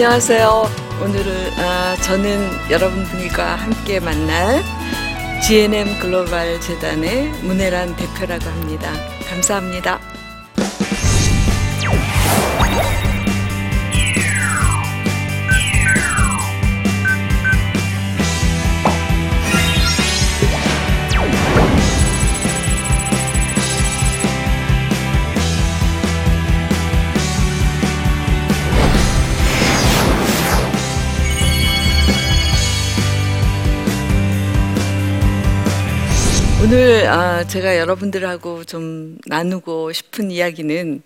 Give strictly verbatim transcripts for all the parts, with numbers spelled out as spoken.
안녕하세요. 오늘은 아, 저는 여러분들과 함께 만날 지엔엠 글로벌 재단의 문혜란 대표라고 합니다. 감사합니다. 오늘 아, 제가 여러분들하고 좀 나누고 싶은 이야기는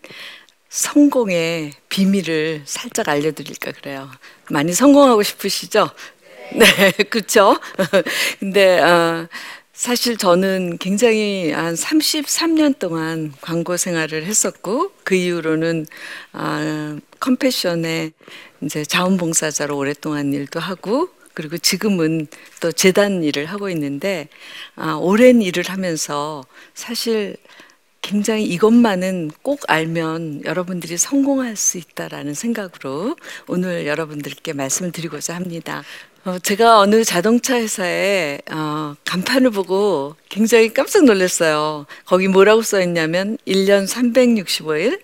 성공의 비밀을 살짝 알려드릴까 그래요. 많이 성공하고 싶으시죠? 네, 네 그렇죠? 근데 아, 사실 저는 굉장히 한 삼십삼 년 동안 광고 생활을 했었고 그 이후로는 아, 컴패션에 이제 자원봉사자로 오랫동안 일도 하고 그리고 지금은 또 재단 일을 하고 있는데 아, 오랜 일을 하면서 사실 굉장히 이것만은 꼭 알면 여러분들이 성공할 수 있다라는 생각으로 오늘 여러분들께 말씀드리고자 합니다. 어, 제가 어느 자동차 회사에 어, 간판을 보고 굉장히 깜짝 놀랐어요. 거기 뭐라고 써있냐면 일 년 삼백육십오 일,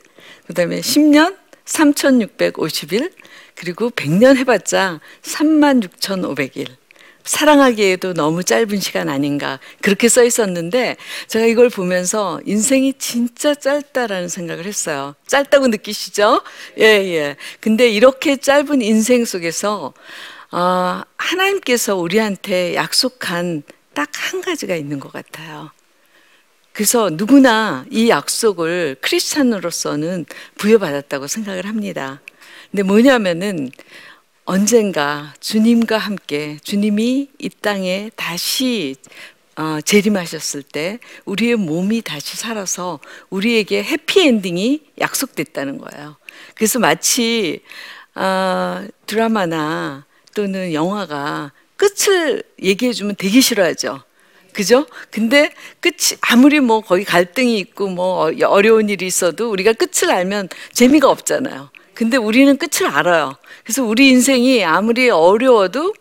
그 다음에 십 년 삼천육백오십 일, 그리고 백 년 해봤자 삼만 육천오백 일. 사랑하기에도 너무 짧은 시간 아닌가 그렇게 써 있었는데 제가 이걸 보면서 인생이 진짜 짧다라는 생각을 했어요. 짧다고 느끼시죠? 예, 예. 근데 이렇게 짧은 인생 속에서 어, 하나님께서 우리한테 약속한 딱 한 가지가 있는 것 같아요. 그래서 누구나 이 약속을 크리스찬으로서는 부여받았다고 생각을 합니다. 근데 뭐냐면은 언젠가 주님과 함께 주님이 이 땅에 다시 어, 재림하셨을 때 우리의 몸이 다시 살아서 우리에게 해피엔딩이 약속됐다는 거예요. 그래서 마치 어, 드라마나 또는 영화가 끝을 얘기해주면 되게 싫어하죠. 그죠? 근데 끝이 아무리 뭐 거기 갈등이 있고 뭐 어려운 일이 있어도 우리가 끝을 알면 재미가 없잖아요. 근데 우리는 끝을 알아요. 그래서 우리 인생이 아무리 어려워도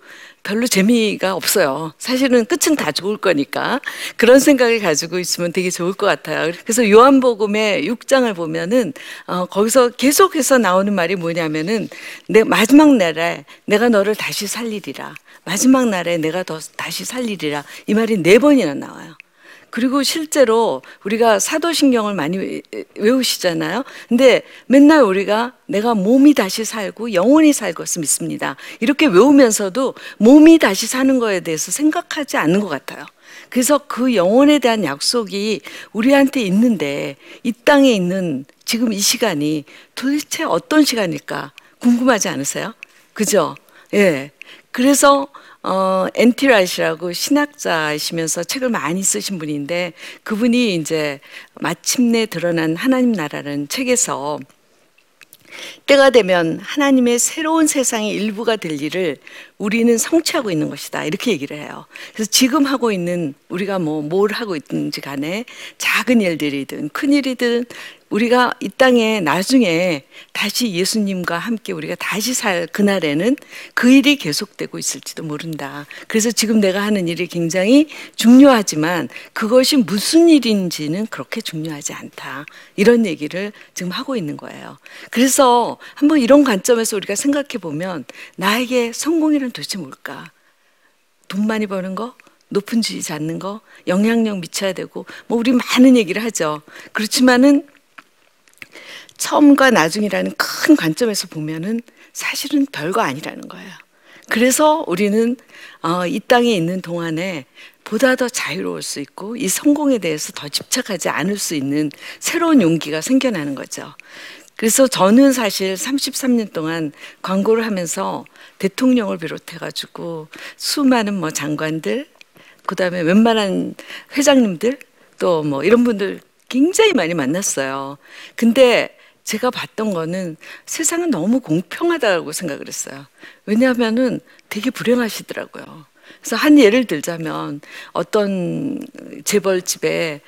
별로 재미가 없어요. 사실은 끝은 다 좋을 거니까 그런 생각을 가지고 있으면 되게 좋을 것 같아요. 그래서 요한복음의 육 장을 보면은 어, 거기서 계속해서 나오는 말이 뭐냐면은 내 마지막 날에 내가 너를 다시 살리리라. 마지막 날에 내가 더 다시 살리리라. 이 말이 네 번이나 나와요. 그리고 실제로 우리가 사도신경을 많이 외우시잖아요. 근데 맨날 우리가 내가 몸이 다시 살고 영혼이 살 것을 믿습니다. 이렇게 외우면서도 몸이 다시 사는 거에 대해서 생각하지 않는 것 같아요. 그래서 그 영혼에 대한 약속이 우리한테 있는데 이 땅에 있는 지금 이 시간이 도대체 어떤 시간일까 궁금하지 않으세요? 그죠? 예. 그래서 어, 엔티 라이시라고 신학자이시면서 책을 많이 쓰신 분인데 그분이 이제 마침내 드러난 하나님 나라라는 책에서 때가 되면 하나님의 새로운 세상의 일부가 될 일을 우리는 성취하고 있는 것이다 이렇게 얘기를 해요. 그래서 지금 하고 있는 우리가 뭐 뭘 하고 있든지 간에 작은 일들이든 큰 일이든 우리가 이 땅에 나중에 다시 예수님과 함께 우리가 다시 살 그날에는 그 일이 계속되고 있을지도 모른다. 그래서 지금 내가 하는 일이 굉장히 중요하지만 그것이 무슨 일인지는 그렇게 중요하지 않다. 이런 얘기를 지금 하고 있는 거예요. 그래서 한번 이런 관점에서 우리가 생각해 보면 나에게 성공이란 도대체 뭘까? 돈 많이 버는 거? 높은 지위 잡는 거? 영향력 미쳐야 되고 뭐 우리 많은 얘기를 하죠. 그렇지만은 처음과 나중이라는 큰 관점에서 보면은 사실은 별거 아니라는 거예요. 그래서 우리는 어, 이 땅에 있는 동안에 보다 더 자유로울 수 있고 이 성공에 대해서 더 집착하지 않을 수 있는 새로운 용기가 생겨나는 거죠. 그래서 저는 사실 삼십삼 년 동안 광고를 하면서 대통령을 비롯해가지고 수많은 뭐 장관들, 그 다음에 웬만한 회장님들 또 뭐 이런 분들 굉장히 많이 만났어요. 근데 제가 봤던 거는 세상은 너무 공평하다고 생각을 했어요. 왜냐하면은 되게 불행하시더라고요. 그래서 한 예를 들자면 어떤 재벌집에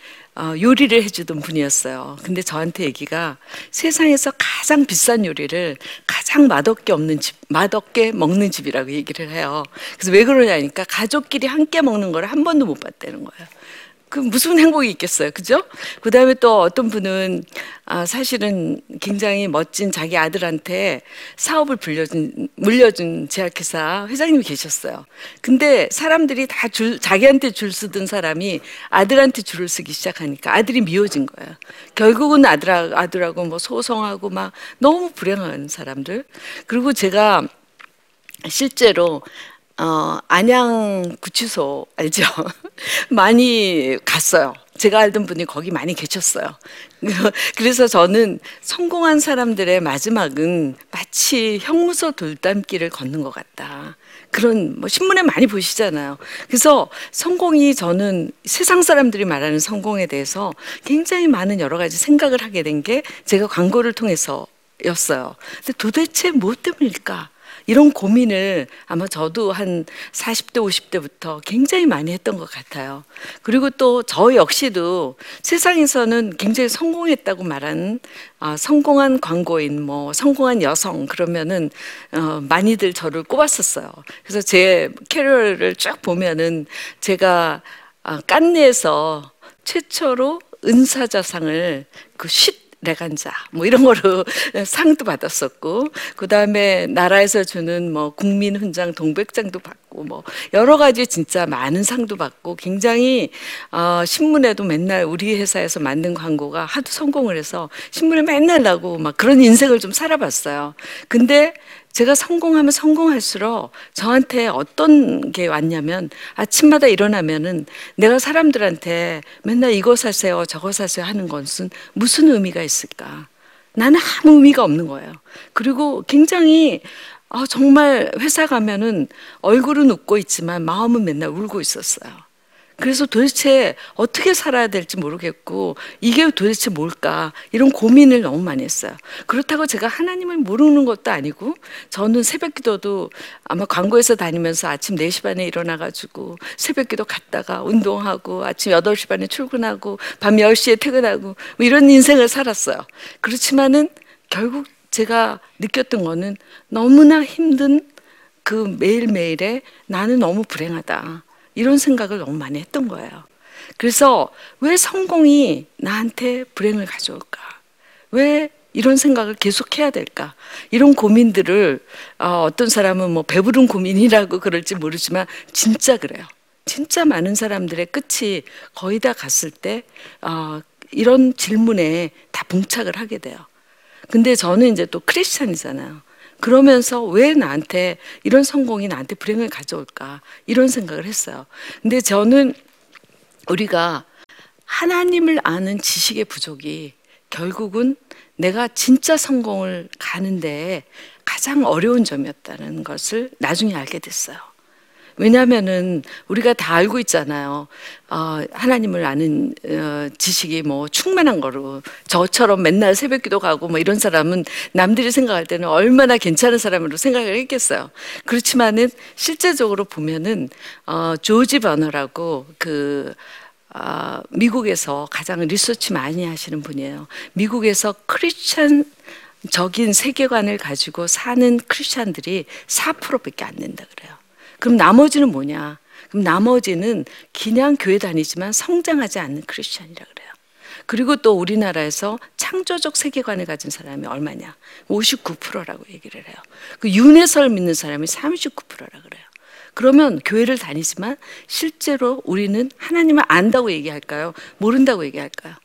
요리를 해주던 분이었어요. 근데 저한테 얘기가 세상에서 가장 비싼 요리를 가장 맛없게 없는 집, 맛없게 먹는 집이라고 얘기를 해요. 그래서 왜 그러냐니까 가족끼리 함께 먹는 걸 한 번도 못 봤다는 거예요. 그 무슨 행복이 있겠어요, 그죠? 그 다음에 또 어떤 분은 아, 사실은 굉장히 멋진 자기 아들한테 사업을 불려준, 물려준 제약회사 회장님이 계셨어요. 근데 사람들이 다 줄, 자기한테 줄 쓰던 사람이 아들한테 줄을 쓰기 시작하니까 아들이 미워진 거예요. 결국은 아들하고, 아들하고 뭐 소송하고 막 너무 불행한 사람들. 그리고 제가 실제로 어, 안양구치소 알죠? 많이 갔어요. 제가 알던 분이 거기 많이 계셨어요. 그래서 저는 성공한 사람들의 마지막은 마치 형무소 돌담길을 걷는 것 같다. 그런 뭐 신문에 많이 보시잖아요. 그래서 성공이 저는 세상 사람들이 말하는 성공에 대해서 굉장히 많은 여러 가지 생각을 하게 된 게 제가 광고를 통해서였어요. 근데 도대체 뭐 때문일까? 이런 고민을 아마 저도 한 사십 대, 오십 대부터 굉장히 많이 했던 것 같아요. 그리고 또 저 역시도 세상에서는 굉장히 성공했다고 말하는 어, 성공한 광고인, 뭐 성공한 여성 그러면은 어, 많이들 저를 꼽았었어요. 그래서 제 캐리어를 쭉 보면은 제가 어, 깐느에서 최초로 은사자상을 그 쉽 레간자 뭐 이런 거로 상도 받았었고, 그 다음에 나라에서 주는 뭐 국민 훈장 동백장도 받고 뭐 여러 가지 진짜 많은 상도 받고, 굉장히 어, 신문에도 맨날 우리 회사에서 만든 광고가 하도 성공을 해서 신문에 맨날 나고 막 그런 인생을 좀 살아봤어요. 근데 제가 성공하면 성공할수록 저한테 어떤 게 왔냐면, 아침마다 일어나면은 내가 사람들한테 맨날 이거 사세요, 저거 사세요 하는 것은 무슨 의미가 있을까? 나는 아무 의미가 없는 거예요. 그리고 굉장히 아, 정말 회사 가면은 얼굴은 웃고 있지만 마음은 맨날 울고 있었어요. 그래서 도대체 어떻게 살아야 될지 모르겠고 이게 도대체 뭘까, 이런 고민을 너무 많이 했어요. 그렇다고 제가 하나님을 모르는 것도 아니고, 저는 새벽기도도 아마 광고에서 다니면서 아침 네 시 반에 일어나가지고 새벽기도 갔다가 운동하고 아침 여덟 시 반에 출근하고 밤 열 시에 퇴근하고 뭐 이런 인생을 살았어요. 그렇지만은 결국 제가 느꼈던 거는 너무나 힘든 그 매일매일에 나는 너무 불행하다, 이런 생각을 너무 많이 했던 거예요. 그래서 왜 성공이 나한테 불행을 가져올까? 왜 이런 생각을 계속해야 될까? 이런 고민들을 어, 어떤 사람은 뭐 배부른 고민이라고 그럴지 모르지만 진짜 그래요. 진짜 많은 사람들의 끝이 거의 다 갔을 때 어, 이런 질문에 다 봉착을 하게 돼요. 근데 저는 이제 또 크리스찬이잖아요. 그러면서 왜 나한테 이런 성공이 나한테 불행을 가져올까, 이런 생각을 했어요. 근데 저는 우리가 하나님을 아는 지식의 부족이 결국은 내가 진짜 성공을 가는 데에 가장 어려운 점이었다는 것을 나중에 알게 됐어요. 왜냐하면은 우리가 다 알고 있잖아요. 어, 하나님을 아는 어, 지식이 뭐 충만한 거로, 저처럼 맨날 새벽기도 가고 뭐 이런 사람은 남들이 생각할 때는 얼마나 괜찮은 사람으로 생각을 했겠어요. 그렇지만은 실제적으로 보면은 어, 조지 버너라고 그 어, 미국에서 가장 리서치 많이 하시는 분이에요. 미국에서 크리스찬적인 세계관을 가지고 사는 크리스찬들이 사 퍼센트밖에 안 된다 그래요. 그럼 나머지는 뭐냐? 그럼 나머지는 그냥 교회 다니지만 성장하지 않는 크리스찬이라 그래요. 그리고 또 우리나라에서 창조적 세계관을 가진 사람이 얼마냐? 오십구 퍼센트라고 얘기를 해요. 그 윤회설 믿는 사람이 삼십구 퍼센트라 그래요. 그러면 교회를 다니지만 실제로 우리는 하나님을 안다고 얘기할까요? 모른다고 얘기할까요?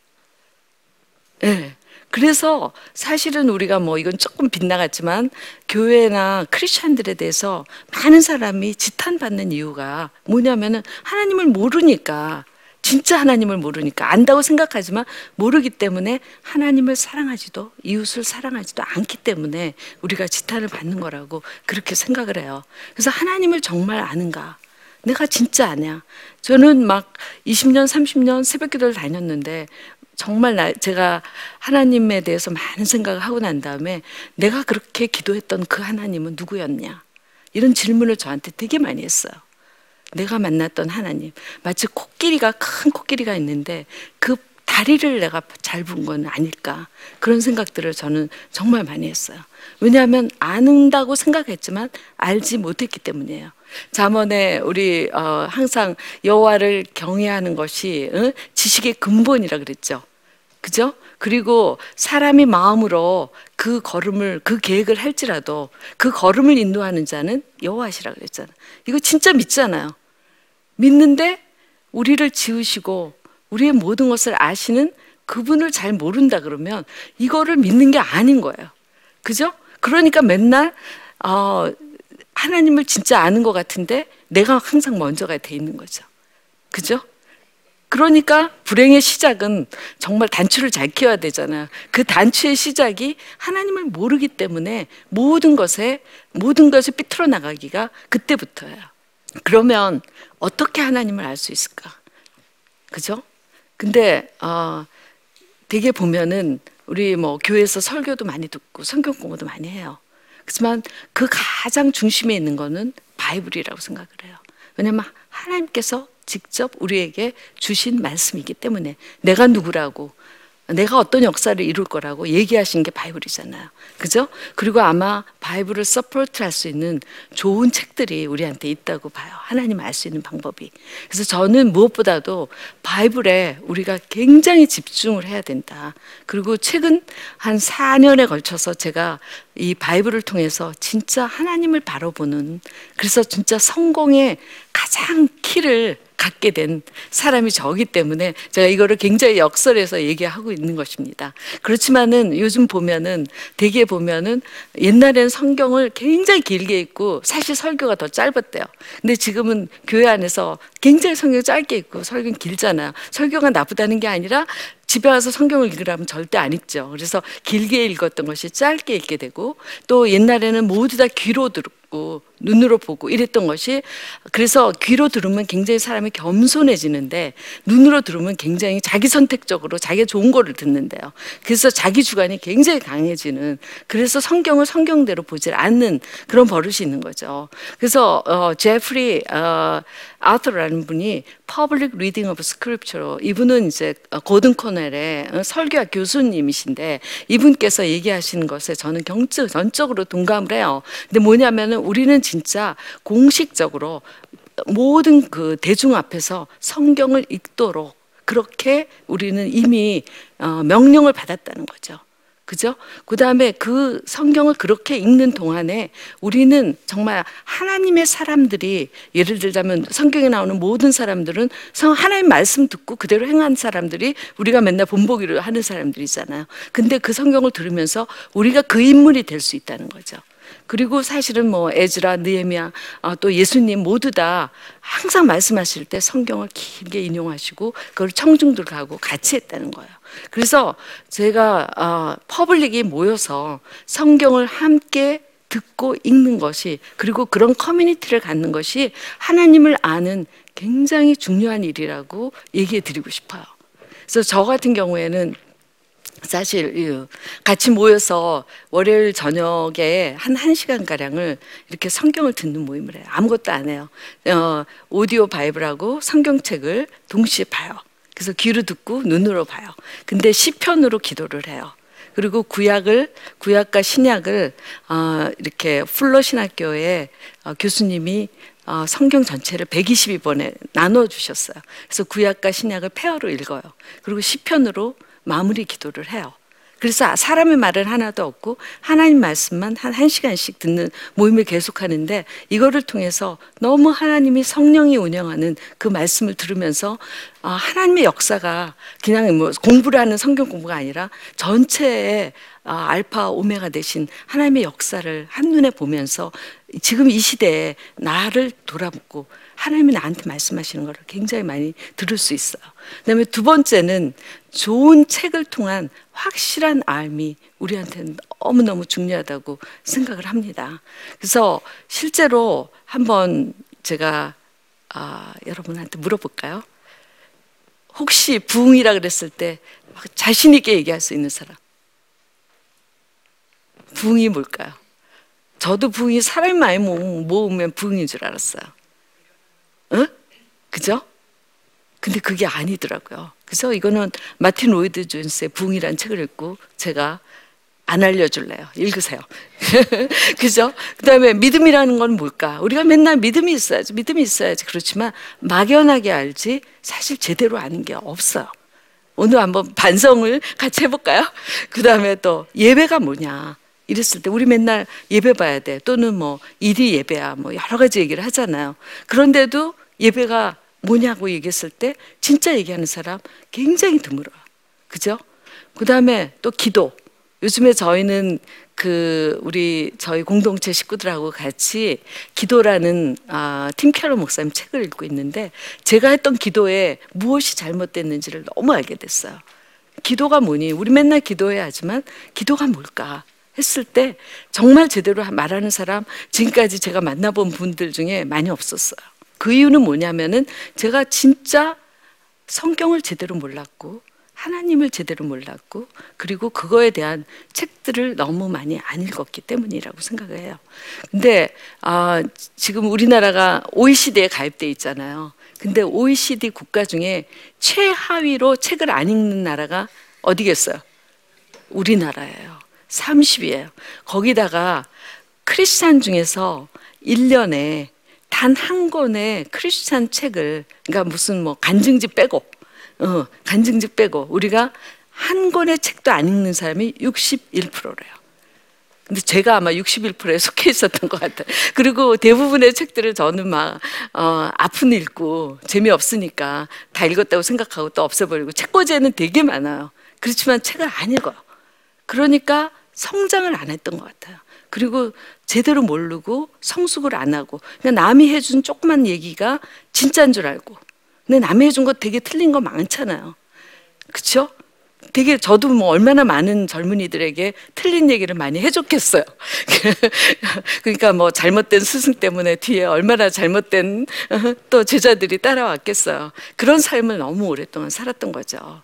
예. 네. 그래서 사실은 우리가 뭐 이건 조금 빗나갔지만 교회나 크리스찬들에 대해서 많은 사람이 지탄받는 이유가 뭐냐면은 하나님을 모르니까, 진짜 하나님을 모르니까, 안다고 생각하지만 모르기 때문에 하나님을 사랑하지도 이웃을 사랑하지도 않기 때문에 우리가 지탄을 받는 거라고 그렇게 생각을 해요. 그래서 하나님을 정말 아는가? 내가 진짜 아냐? 저는 막 이십 년, 삼십 년 새벽기도를 다녔는데 정말 나, 제가 하나님에 대해서 많은 생각을 하고 난 다음에 내가 그렇게 기도했던 그 하나님은 누구였냐? 이런 질문을 저한테 되게 많이 했어요. 내가 만났던 하나님, 마치 코끼리가 큰 코끼리가 있는데 그 다리를 내가 잘 본 건 아닐까, 그런 생각들을 저는 정말 많이 했어요. 왜냐하면 안다고 생각했지만 알지 못했기 때문이에요. 잠언에 우리 어, 항상 여호와를 경외하는 것이 응? 지식의 근본이라 그랬죠. 그죠? 그리고 사람이 마음으로 그 걸음을, 그 계획을 할지라도 그 걸음을 인도하는 자는 여호와시라 그랬잖아요. 이거 진짜 믿잖아요. 믿는데 우리를 지으시고 우리의 모든 것을 아시는 그분을 잘 모른다 그러면 이거를 믿는 게 아닌 거예요. 그죠? 그러니까 맨날 어, 하나님을 진짜 아는 것 같은데 내가 항상 먼저가 돼 있는 거죠. 그죠? 그러니까 불행의 시작은 정말 단추를 잘 키워야 되잖아요. 그 단추의 시작이 하나님을 모르기 때문에 모든 것에, 모든 것을 삐뚤어 나가기가 그때부터예요. 그러면 어떻게 하나님을 알 수 있을까? 그죠? 근데 어, 되게 보면은 우리 뭐 교회에서 설교도 많이 듣고 성경 공부도 많이 해요. 그렇지만 그 가장 중심에 있는 거는 바이블이라고 생각을 해요. 왜냐면 하나님께서 직접 우리에게 주신 말씀이기 때문에 내가 누구라고, 내가 어떤 역사를 이룰 거라고 얘기하신 게 바이블이잖아요. 그죠? 그리고 아마 바이블을 서포트할 수 있는 좋은 책들이 우리한테 있다고 봐요. 하나님 알 수 있는 방법이. 그래서 저는 무엇보다도 바이블에 우리가 굉장히 집중을 해야 된다. 그리고 최근 한 사 년에 걸쳐서 제가 이 바이블을 통해서 진짜 하나님을 바라보는, 그래서 진짜 성공의 가장 키를 갖게 된 사람이 저기 때문에 제가 이거를 굉장히 역설해서 얘기하고 있는 것입니다. 그렇지만은 요즘 보면은, 대개 보면은 옛날에는 성경을 굉장히 길게 읽고 사실 설교가 더 짧았대요. 근데 지금은 교회 안에서 굉장히 성경 짧게 읽고 설교는 길잖아요. 설교가 나쁘다는 게 아니라 집에 와서 성경을 읽으라면 절대 안 읽죠. 그래서 길게 읽었던 것이 짧게 읽게 되고, 또 옛날에는 모두 다 귀로 듣고 눈으로 보고 이랬던 것이, 그래서 귀로 들으면 굉장히 사람이 겸손해지는데 눈으로 들으면 굉장히 자기 선택적으로 자기가 좋은 거를 듣는데요. 그래서 자기 주관이 굉장히 강해지는, 그래서 성경을 성경대로 보질 않는 그런 버릇이 있는 거죠. 그래서 어, 제프리 어, 아서라는 분이 Public Reading of Scripture, 이분은 이제 고든 코넬의 설교학 교수님이신데 이분께서 얘기하시는 것에 저는 경적, 전적으로 동감을 해요. 근데 뭐냐면은 우리는 진짜 공식적으로 모든 그 대중 앞에서 성경을 읽도록 그렇게 우리는 이미 어, 명령을 받았다는 거죠. 그죠? 그 다음에 그 성경을 그렇게 읽는 동안에 우리는 정말 하나님의 사람들이, 예를 들자면 성경에 나오는 모든 사람들은 성 하나님 말씀 듣고 그대로 행한 사람들이 우리가 맨날 본보기를 하는 사람들이잖아요. 근데 그 성경을 들으면서 우리가 그 인물이 될 수 있다는 거죠. 그리고 사실은 뭐 에즈라, 느헤미야, 또 예수님 모두 다 항상 말씀하실 때 성경을 길게 인용하시고 그걸 청중들하고 같이 했다는 거예요. 그래서 제가 어, 퍼블릭이 모여서 성경을 함께 듣고 읽는 것이, 그리고 그런 커뮤니티를 갖는 것이 하나님을 아는 굉장히 중요한 일이라고 얘기해 드리고 싶어요. 그래서 저 같은 경우에는 사실 같이 모여서 월요일 저녁에 한 한 시간가량을 이렇게 성경을 듣는 모임을 해요. 아무것도 안 해요. 어, 오디오 바이블하고 성경책을 동시에 봐요. 그래서 귀로 듣고 눈으로 봐요. 근데 시편으로 기도를 해요. 그리고 구약을, 구약과 신약을 어, 이렇게 풀러 신학교에 어, 교수님이 어, 성경 전체를 백이십이 번에 나눠주셨어요. 그래서 구약과 신약을 페어로 읽어요. 그리고 시편으로 마무리 기도를 해요. 그래서 사람의 말은 하나도 없고 하나님 말씀만 한 한 시간씩 듣는 모임을 계속하는데, 이거를 통해서 너무 하나님이, 성령이 운영하는 그 말씀을 들으면서 하나님의 역사가 그냥 뭐 공부를 하는 성경 공부가 아니라 전체의 알파 오메가 되신 하나님의 역사를 한눈에 보면서 지금 이 시대에 나를 돌아보고 하나님이 나한테 말씀하시는 걸 굉장히 많이 들을 수 있어요. 그다음에 두 번째는 좋은 책을 통한 확실한 알미, 우리한테는 너무너무 중요하다고 생각을 합니다. 그래서 실제로 한번 제가 아, 여러분한테 물어볼까요? 혹시 부흥이라 그랬을 때 자신 있게 얘기할 수 있는 사람? 부흥이 뭘까요? 저도 부흥이, 사람이 많이 모으면 부흥인 줄 알았어요. 어? 그죠? 근데 그게 아니더라고요. 그래서 이거는 마틴 로이드 존스의 붕이라는 책을 읽고 제가 안 알려줄래요. 읽으세요. 그죠? 그 다음에 믿음이라는 건 뭘까? 우리가 맨날 믿음이 있어야지, 믿음이 있어야지. 그렇지만 막연하게 알지 사실 제대로 아는 게 없어요. 오늘 한번 반성을 같이 해볼까요? 그 다음에 또 예배가 뭐냐? 이랬을 때 우리 맨날 예배 봐야 돼. 또는 뭐 일이 예배야. 뭐 여러 가지 얘기를 하잖아요. 그런데도 예배가 뭐냐고 얘기했을 때 진짜 얘기하는 사람 굉장히 드물어요. 그죠? 그 다음에 또 기도. 요즘에 저희는 그 우리 저희 공동체 식구들하고 같이 기도라는 아, 팀 켈러 목사님 책을 읽고 있는데 제가 했던 기도에 무엇이 잘못됐는지를 너무 알게 됐어요. 기도가 뭐니? 우리 맨날 기도해야 하지만 기도가 뭘까? 했을 때 정말 제대로 말하는 사람 지금까지 제가 만나본 분들 중에 많이 없었어요. 그 이유는 뭐냐면은 제가 진짜 성경을 제대로 몰랐고 하나님을 제대로 몰랐고 그리고 그거에 대한 책들을 너무 많이 안 읽었기 때문이라고 생각해요. 근데 아, 지금 우리나라가 오이시디에 가입돼 있잖아요. 근데 오이시디 국가 중에 최하위로 책을 안 읽는 나라가 어디겠어요? 우리나라예요. 삼십이에요. 거기다가 크리스찬 중에서 일 년에 단 한 권의 크리스찬 책을, 그러니까 무슨 뭐 간증지 빼고 어, 간증지 빼고 우리가 한 권의 책도 안 읽는 사람이 육십일 퍼센트래요. 근데 제가 아마 육십일 퍼센트에 속해 있었던 것 같아요. 그리고 대부분의 책들을 저는 막 어, 아픈 읽고 재미없으니까 다 읽었다고 생각하고 또 없애버리고 책꽂이에는 되게 많아요. 그렇지만 책을 안 읽어요. 그러니까 성장을 안 했던 것 같아요. 그리고 제대로 모르고 성숙을 안 하고 그냥 남이 해준 조그만 얘기가 진짜인 줄 알고 근데 남이 해준 거 되게 틀린 거 많잖아요. 그렇죠? 되게 저도 뭐 얼마나 많은 젊은이들에게 틀린 얘기를 많이 해줬겠어요. 그러니까 뭐 잘못된 스승 때문에 뒤에 얼마나 잘못된 또 제자들이 따라왔겠어요. 그런 삶을 너무 오랫동안 살았던 거죠.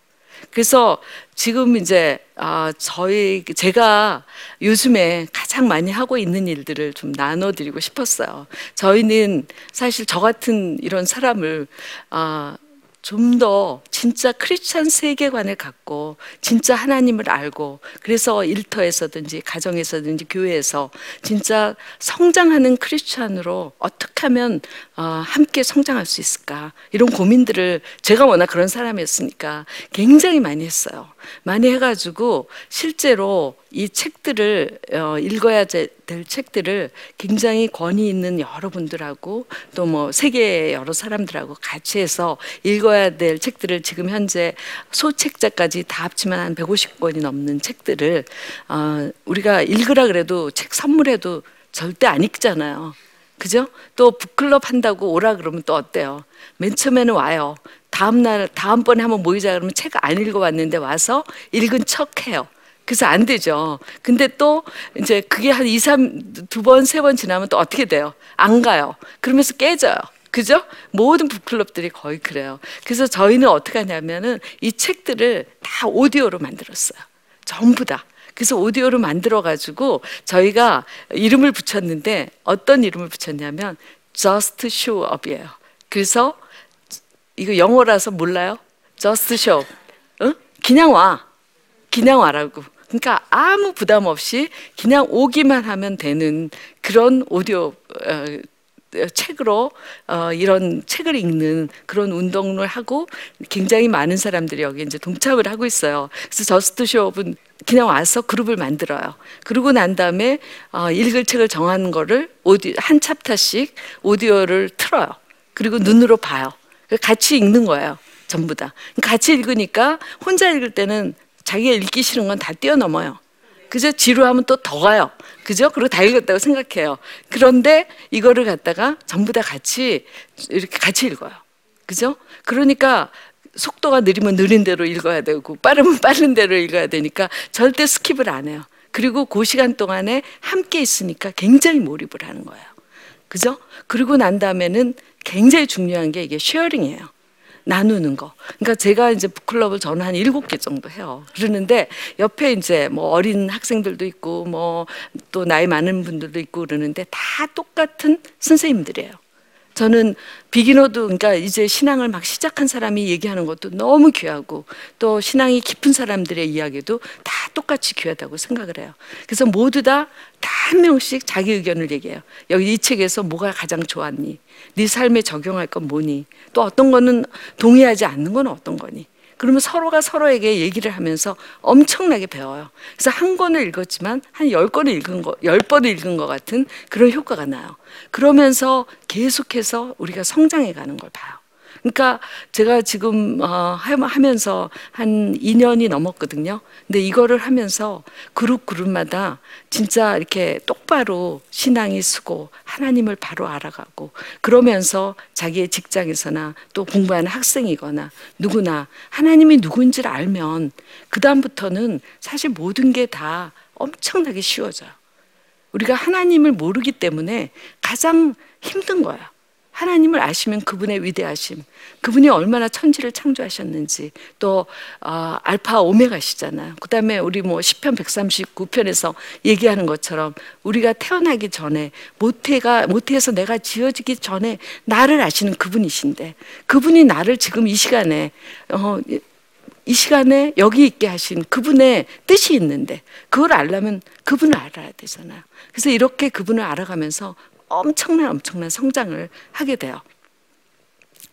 그래서 지금 이제 아 저희 제가 요즘에 가장 많이 하고 있는 일들을 좀 나눠드리고 싶었어요. 저희는 사실 저 같은 이런 사람을 아 좀 더 진짜 크리스찬 세계관을 갖고 진짜 하나님을 알고 그래서 일터에서든지 가정에서든지 교회에서 진짜 성장하는 크리스찬으로 어떻게 하면 어, 함께 성장할 수 있을까 이런 고민들을 제가 워낙 그런 사람이었으니까 굉장히 많이 했어요. 많이 해가지고 실제로 이 책들을 어, 읽어야 될 책들을 굉장히 권위 있는 여러분들하고 또 뭐 세계의 여러 사람들하고 같이 해서 읽어야 될 책들을 지금 현재 소책자까지 다 합치면 한 백오십 권이 넘는 책들을 어, 우리가 읽으라 그래도 책 선물해도 절대 안 읽잖아요. 그죠? 또 북클럽 한다고 오라 그러면 또 어때요? 맨 처음에는 와요. 다음 날, 다음번에 한번 모이자 그러면 책 안 읽어왔는데 와서 읽은 척 해요. 그래서 안 되죠. 근데 또 이제 그게 한 이, 삼, 두 번, 세 번 지나면 또 어떻게 돼요? 안 가요. 그러면서 깨져요. 그죠? 모든 북클럽들이 거의 그래요. 그래서 저희는 어떻게 하냐면은 이 책들을 다 오디오로 만들었어요. 전부 다. 그래서 오디오로 만들어가지고 저희가 이름을 붙였는데 어떤 이름을 붙였냐면 Just Show Up이에요. 그래서 이거 영어라서 몰라요? Just Show Up. 응? 그냥 와. 그냥 와라고. 그러니까 아무 부담 없이 그냥 오기만 하면 되는 그런 오디오 어, 책으로 어, 이런 책을 읽는 그런 운동을 하고 굉장히 많은 사람들이 여기 이제 동참을 하고 있어요. 그래서 저스트 쇼업은 그냥 와서 그룹을 만들어요. 그러고 난 다음에 어, 읽을 책을 정한 거를 오디, 한 챕터씩 오디오를 틀어요. 그리고 눈으로 봐요. 같이 읽는 거예요. 전부 다. 같이 읽으니까 혼자 읽을 때는 자기가 읽기 싫은 건 다 뛰어넘어요. 그죠? 지루하면 또 더 가요. 그죠? 그리고 다 읽었다고 생각해요. 그런데 이거를 갖다가 전부 다 같이 이렇게 같이 읽어요. 그죠? 그러니까 속도가 느리면 느린 대로 읽어야 되고 빠르면 빠른 대로 읽어야 되니까 절대 스킵을 안 해요. 그리고 그 시간 동안에 함께 있으니까 굉장히 몰입을 하는 거예요. 그죠? 그리고 난 다음에는 굉장히 중요한 게 이게 쉐어링이에요. 나누는 거. 그러니까 제가 이제 북클럽을 저는 한 일곱 개 정도 해요. 그러는데 옆에 이제 뭐 어린 학생들도 있고 뭐 또 나이 많은 분들도 있고 그러는데 다 똑같은 선생님들이에요. 저는 비기너도, 그러니까 이제 신앙을 막 시작한 사람이 얘기하는 것도 너무 귀하고, 또 신앙이 깊은 사람들의 이야기도 다 똑같이 귀하다고 생각을 해요. 그래서 모두 다 다 한 명씩 자기 의견을 얘기해요. 여기 이 책에서 뭐가 가장 좋았니? 네 삶에 적용할 건 뭐니? 또 어떤 거는 동의하지 않는 건 어떤 거니? 그러면 서로가 서로에게 얘기를 하면서 엄청나게 배워요. 그래서 한 권을 읽었지만 한 열 권을 읽은 거, 열 번을 읽은 것 같은 그런 효과가 나요. 그러면서 계속해서 우리가 성장해 가는 걸 봐요. 그러니까 제가 지금 어, 하면서 한 이 년이 넘었거든요. 근데 이거를 하면서 그룹 그룹마다 진짜 이렇게 똑바로 신앙이 쓰고 하나님을 바로 알아가고, 그러면서 자기의 직장에서나 또 공부하는 학생이거나 누구나 하나님이 누군지를 알면 그 다음부터는 사실 모든 게 다 엄청나게 쉬워져요. 우리가 하나님을 모르기 때문에 가장 힘든 거예요. 하나님을 아시면 그분의 위대하심, 그분이 얼마나 천지를 창조하셨는지, 또 어, 알파 오메가시잖아요. 그 다음에 우리 뭐 시편 백삼십구 편에서 얘기하는 것처럼 우리가 태어나기 전에, 모태가, 모태에서 내가 지어지기 전에 나를 아시는 그분이신데, 그분이 나를 지금 이 시간에 어, 이 시간에 여기 있게 하신 그분의 뜻이 있는데, 그걸 알려면 그분을 알아야 되잖아요. 그래서 이렇게 그분을 알아가면서 엄청난 엄청난 성장을 하게 돼요.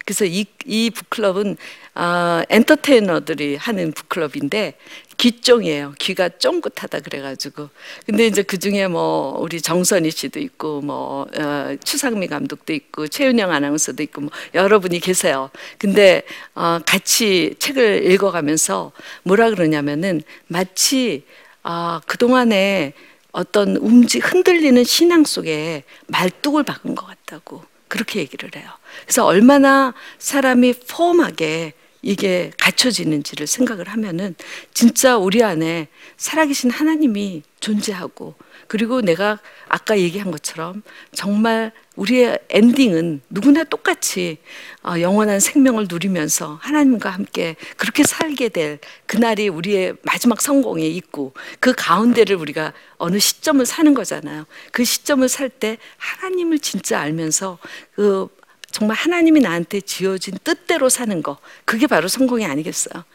그래서 이, 이 북클럽은 어, 엔터테이너들이 하는 북클럽인데 귀쫑이에요. 귀가 쫑긋하다 그래가지고. 근데 이제 그 중에 뭐 우리 정선희 씨도 있고, 뭐 어, 추상미 감독도 있고, 최은영 아나운서도 있고, 뭐 여러분이 계세요. 근데 어, 같이 책을 읽어가면서 뭐라 그러냐면은, 마치 어, 그동안에 어떤 움직 흔들리는 신앙 속에 말뚝을 박은 것 같다고 그렇게 얘기를 해요. 그래서 얼마나 사람이 폼하게 이게 갖춰지는지를 생각을 하면은, 진짜 우리 안에 살아계신 하나님이 존재하고, 그리고 내가 아까 얘기한 것처럼 정말 우리의 엔딩은 누구나 똑같이 영원한 생명을 누리면서 하나님과 함께 그렇게 살게 될 그날이 우리의 마지막 성공에 있고, 그 가운데를 우리가 어느 시점을 사는 거잖아요. 그 시점을 살 때 하나님을 진짜 알면서 그 정말 하나님이 나한테 지어진 뜻대로 사는 거, 그게 바로 성공이 아니겠어요?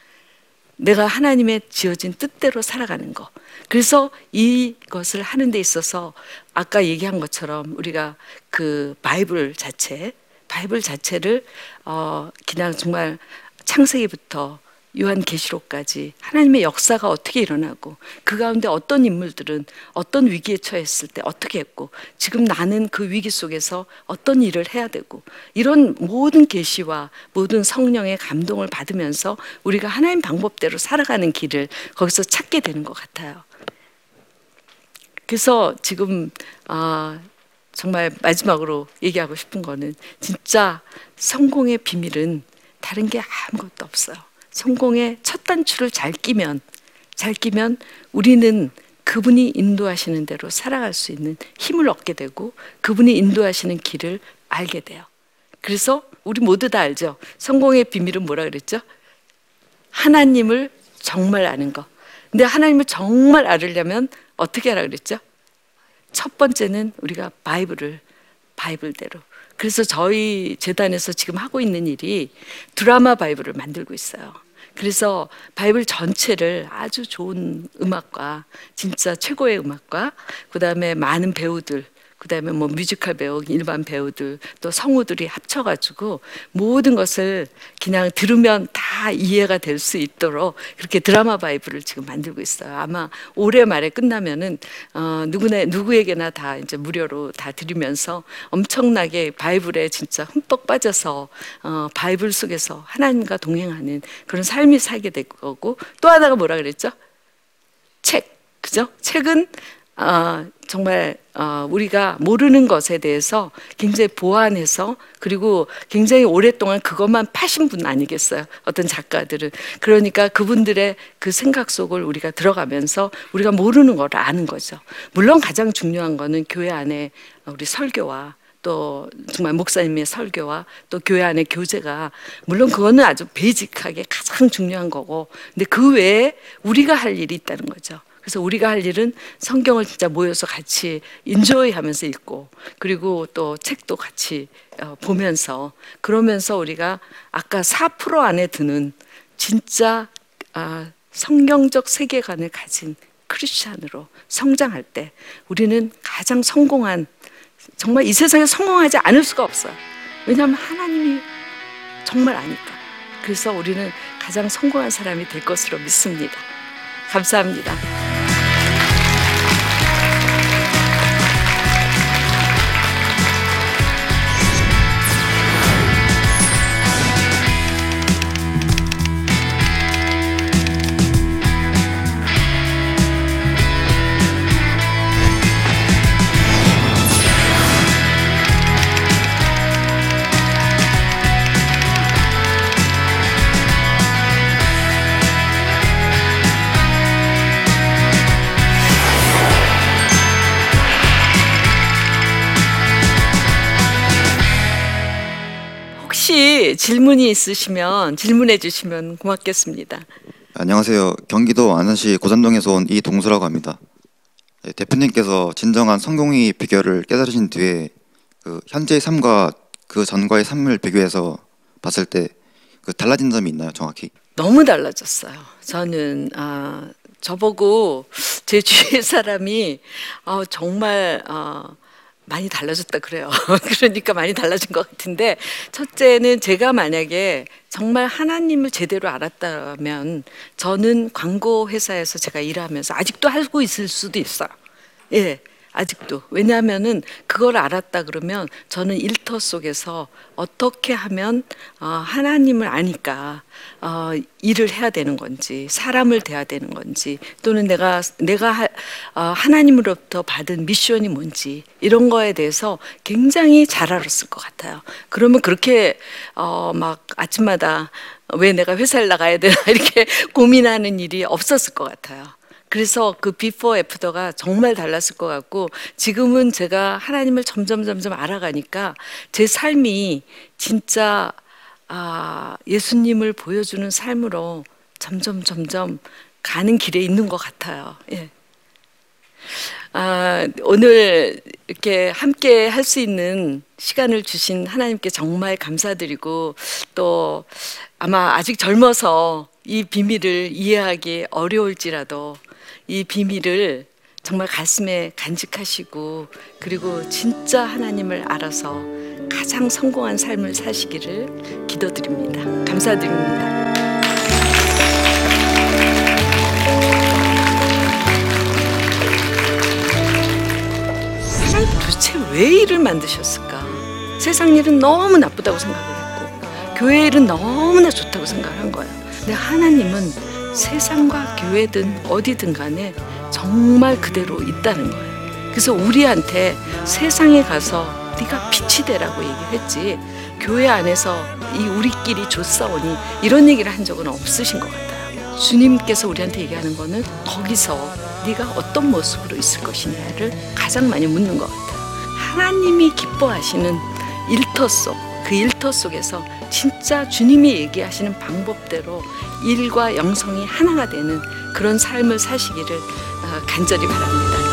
내가 하나님의 지어진 뜻대로 살아가는 거. 그래서 이것을 하는 데 있어서 아까 얘기한 것처럼 우리가 그 바이블 자체, 바이블 자체를 어 그냥 정말 창세기부터 요한계시록까지 하나님의 역사가 어떻게 일어나고, 그 가운데 어떤 인물들은 어떤 위기에 처했을 때 어떻게 했고, 지금 나는 그 위기 속에서 어떤 일을 해야 되고, 이런 모든 계시와 모든 성령의 감동을 받으면서 우리가 하나님 방법대로 살아가는 길을 거기서 찾게 되는 것 같아요. 그래서 지금 아, 정말 마지막으로 얘기하고 싶은 거는, 진짜 성공의 비밀은 다른 게 아무것도 없어요. 성공의 첫 단추를 잘 끼면, 잘 끼면 우리는 그분이 인도하시는 대로 살아갈 수 있는 힘을 얻게 되고, 그분이 인도하시는 길을 알게 돼요. 그래서 우리 모두 다 알죠. 성공의 비밀은 뭐라 그랬죠? 하나님을 정말 아는 거. 근데 하나님을 정말 알으려면 어떻게 하라 그랬죠? 첫 번째는 우리가 바이블을, 바이블대로. 그래서 저희 재단에서 지금 하고 있는 일이 드라마 바이블을 만들고 있어요. 그래서 바이블 전체를 아주 좋은 음악과, 진짜 최고의 음악과, 그 다음에 많은 배우들, 그 다음에 뭐 뮤지컬 배우, 일반 배우들, 또 성우들이 합쳐가지고 모든 것을 그냥 들으면 다 이해가 될 수 있도록 그렇게 드라마 바이블을 지금 만들고 있어요. 아마 올해 말에 끝나면은 어, 누구나, 누구에게나 다 이제 무료로 다 드리면서 엄청나게 바이블에 진짜 흠뻑 빠져서 어, 바이블 속에서 하나님과 동행하는 그런 삶이 살게 될 거고, 또 하나가 뭐라 그랬죠? 책, 그죠? 책은 어, 정말 어, 우리가 모르는 것에 대해서 굉장히 보완해서, 그리고 굉장히 오랫동안 그것만 파신 분 아니겠어요? 어떤 작가들은. 그러니까 그분들의 그 생각 속을 우리가 들어가면서 우리가 모르는 걸 아는 거죠. 물론 가장 중요한 거는 교회 안에 우리 설교와, 또 정말 목사님의 설교와, 또 교회 안의 교제가, 물론 그거는 아주 베이직하게 가장 중요한 거고, 근데 그 외에 우리가 할 일이 있다는 거죠. 그래서 우리가 할 일은 성경을 진짜 모여서 같이 인조이하면서 읽고, 그리고 또 책도 같이 보면서, 그러면서 우리가 아까 사 퍼센트 안에 드는 진짜 성경적 세계관을 가진 크리스찬으로 성장할 때 우리는 가장 성공한, 정말 이 세상에 성공하지 않을 수가 없어요. 왜냐하면 하나님이 정말 아니까. 그래서 우리는 가장 성공한 사람이 될 것으로 믿습니다. 감사합니다. 질문이 있으시면 질문해 주시면 고맙겠습니다. 안녕하세요. 경기도 안산시 고산동에서 온 이동수라고 합니다. 네, 대표님께서 진정한 성공의 비결을 깨달으신 뒤에 그 현재의 삶과 그 전과의 삶을 비교해서 봤을 때 그 달라진 점이 있나요, 정확히? 너무 달라졌어요. 저는 아, 저보고 제 주위의 사람이 아, 정말 아, 많이 달라졌다 그래요. 그러니까 많이 달라진 것 같은데, 첫째는 제가 만약에 정말 하나님을 제대로 알았다면 저는 광고 회사에서 제가 일하면서 아직도 하고 있을 수도 있어요. 예, 아직도. 왜냐하면은 그걸 알았다 그러면 저는 일터 속에서 어떻게 하면 하나님을 아니까 일을 해야 되는 건지, 사람을 대해야 되는 건지, 또는 내가 내가 하나님으로부터 받은 미션이 뭔지, 이런 거에 대해서 굉장히 잘 알았을 것 같아요. 그러면 그렇게 막 아침마다 왜 내가 회사를 나가야 되나 이렇게 고민하는 일이 없었을 것 같아요. 그래서 그 비포 애프터가 정말 달랐을 것 같고, 지금은 제가 하나님을 점점 점점 알아가니까 제 삶이 진짜 아, 예수님을 보여주는 삶으로 점점 점점 가는 길에 있는 것 같아요. 예. 아, 오늘 이렇게 함께 할 수 있는 시간을 주신 하나님께 정말 감사드리고, 또 아마 아직 젊어서 이 비밀을 이해하기 어려울지라도 이 비밀을 정말 가슴에 간직하시고, 그리고 진짜 하나님을 알아서 가장 성공한 삶을 사시기를 기도드립니다. 감사드립니다. 도대체 왜 일을 만드셨을까? 세상 일은 너무 나쁘다고 생각을 했고, 교회 일은 너무나 좋다고 생각을 한 거예요. 근데 하나님은 세상과 교회든 어디든 간에 정말 그대로 있다는 거예요. 그래서 우리한테 세상에 가서 네가 빛이 되라고 얘기했지, 교회 안에서 이 우리끼리 좋사오니 이런 얘기를 한 적은 없으신 것 같아요. 주님께서 우리한테 얘기하는 거는 거기서 네가 어떤 모습으로 있을 것이냐를 가장 많이 묻는 것 같아요. 하나님이 기뻐하시는 일터 속, 그 일터 속에서 진짜 주님이 얘기하시는 방법대로 일과 영성이 하나가 되는 그런 삶을 사시기를 간절히 바랍니다.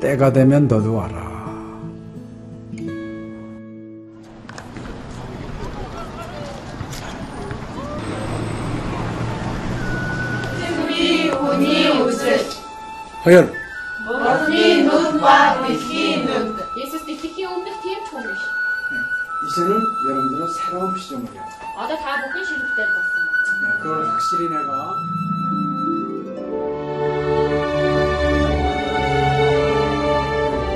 때가 되면 너도 와라. 지금이 운이 웃을. 허연. 머니 눈과 미키 눈. 이제는 여러분들은 새로운 시점을 해야 돼. 아들 다 먹기 싫을 때 봤어. 그걸 확실히 내가.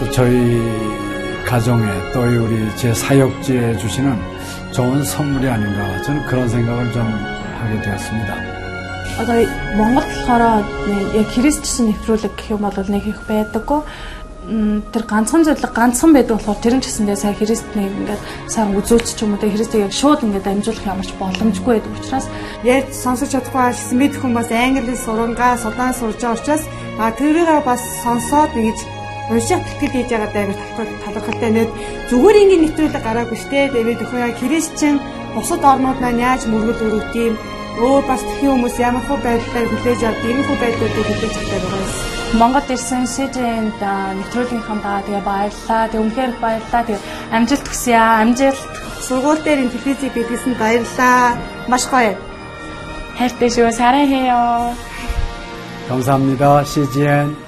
또 저희 가정에 또 우리 제 사역지에 주시는 좋은 선물이 아닌가 저는 그런 생각을 좀 하게 되었습니다. 저희 Монгол болохоор яг Христчсэн нэвтрүүлэг гэх юм бол нэг их байдаггүй. Тэр ганцхан зөвлөг ганцхан байдаг болохоор тэр нь ч гэсэндээ сая Христний ингээд сайн үзүүлч ч юм уу тэ Христийг яг шууд ингээд амжуулах ямарч боломжгүй байдаг учраас ярь сонсож чадахгүй гэсэн мэд хүмүүс англи сурангаа судаан сурж байгаа учраас тэрийг бас сонсоод ингэж уншаа тэтгэл хийж байгаа даа гэж талархалтай нэг зүгээр ингээд нэвтрүүлэг гараагүй штэ. Тэгээд өхөө Христчин бусад орнууд маань яаж мөргөл өрөвд юм өө бас тхих хүмүүс ямар хөө байдлаар хүлээж авдаг юм хөө байдлуудыг хүлээж авдаг байгаас Монгол ирсэн СЖН-д нэвтрүүлгийнхаа дагаа тэгээ баярлаа. Тэг үнхээр баярлаа. Тэг амжилт хүсье аа. Амжилт. Сургууль дээр ин телевизэд бидлсэн баярлаа. маш гоё. хайртай шүү. 사랑해요. 감사합니다. 씨지엔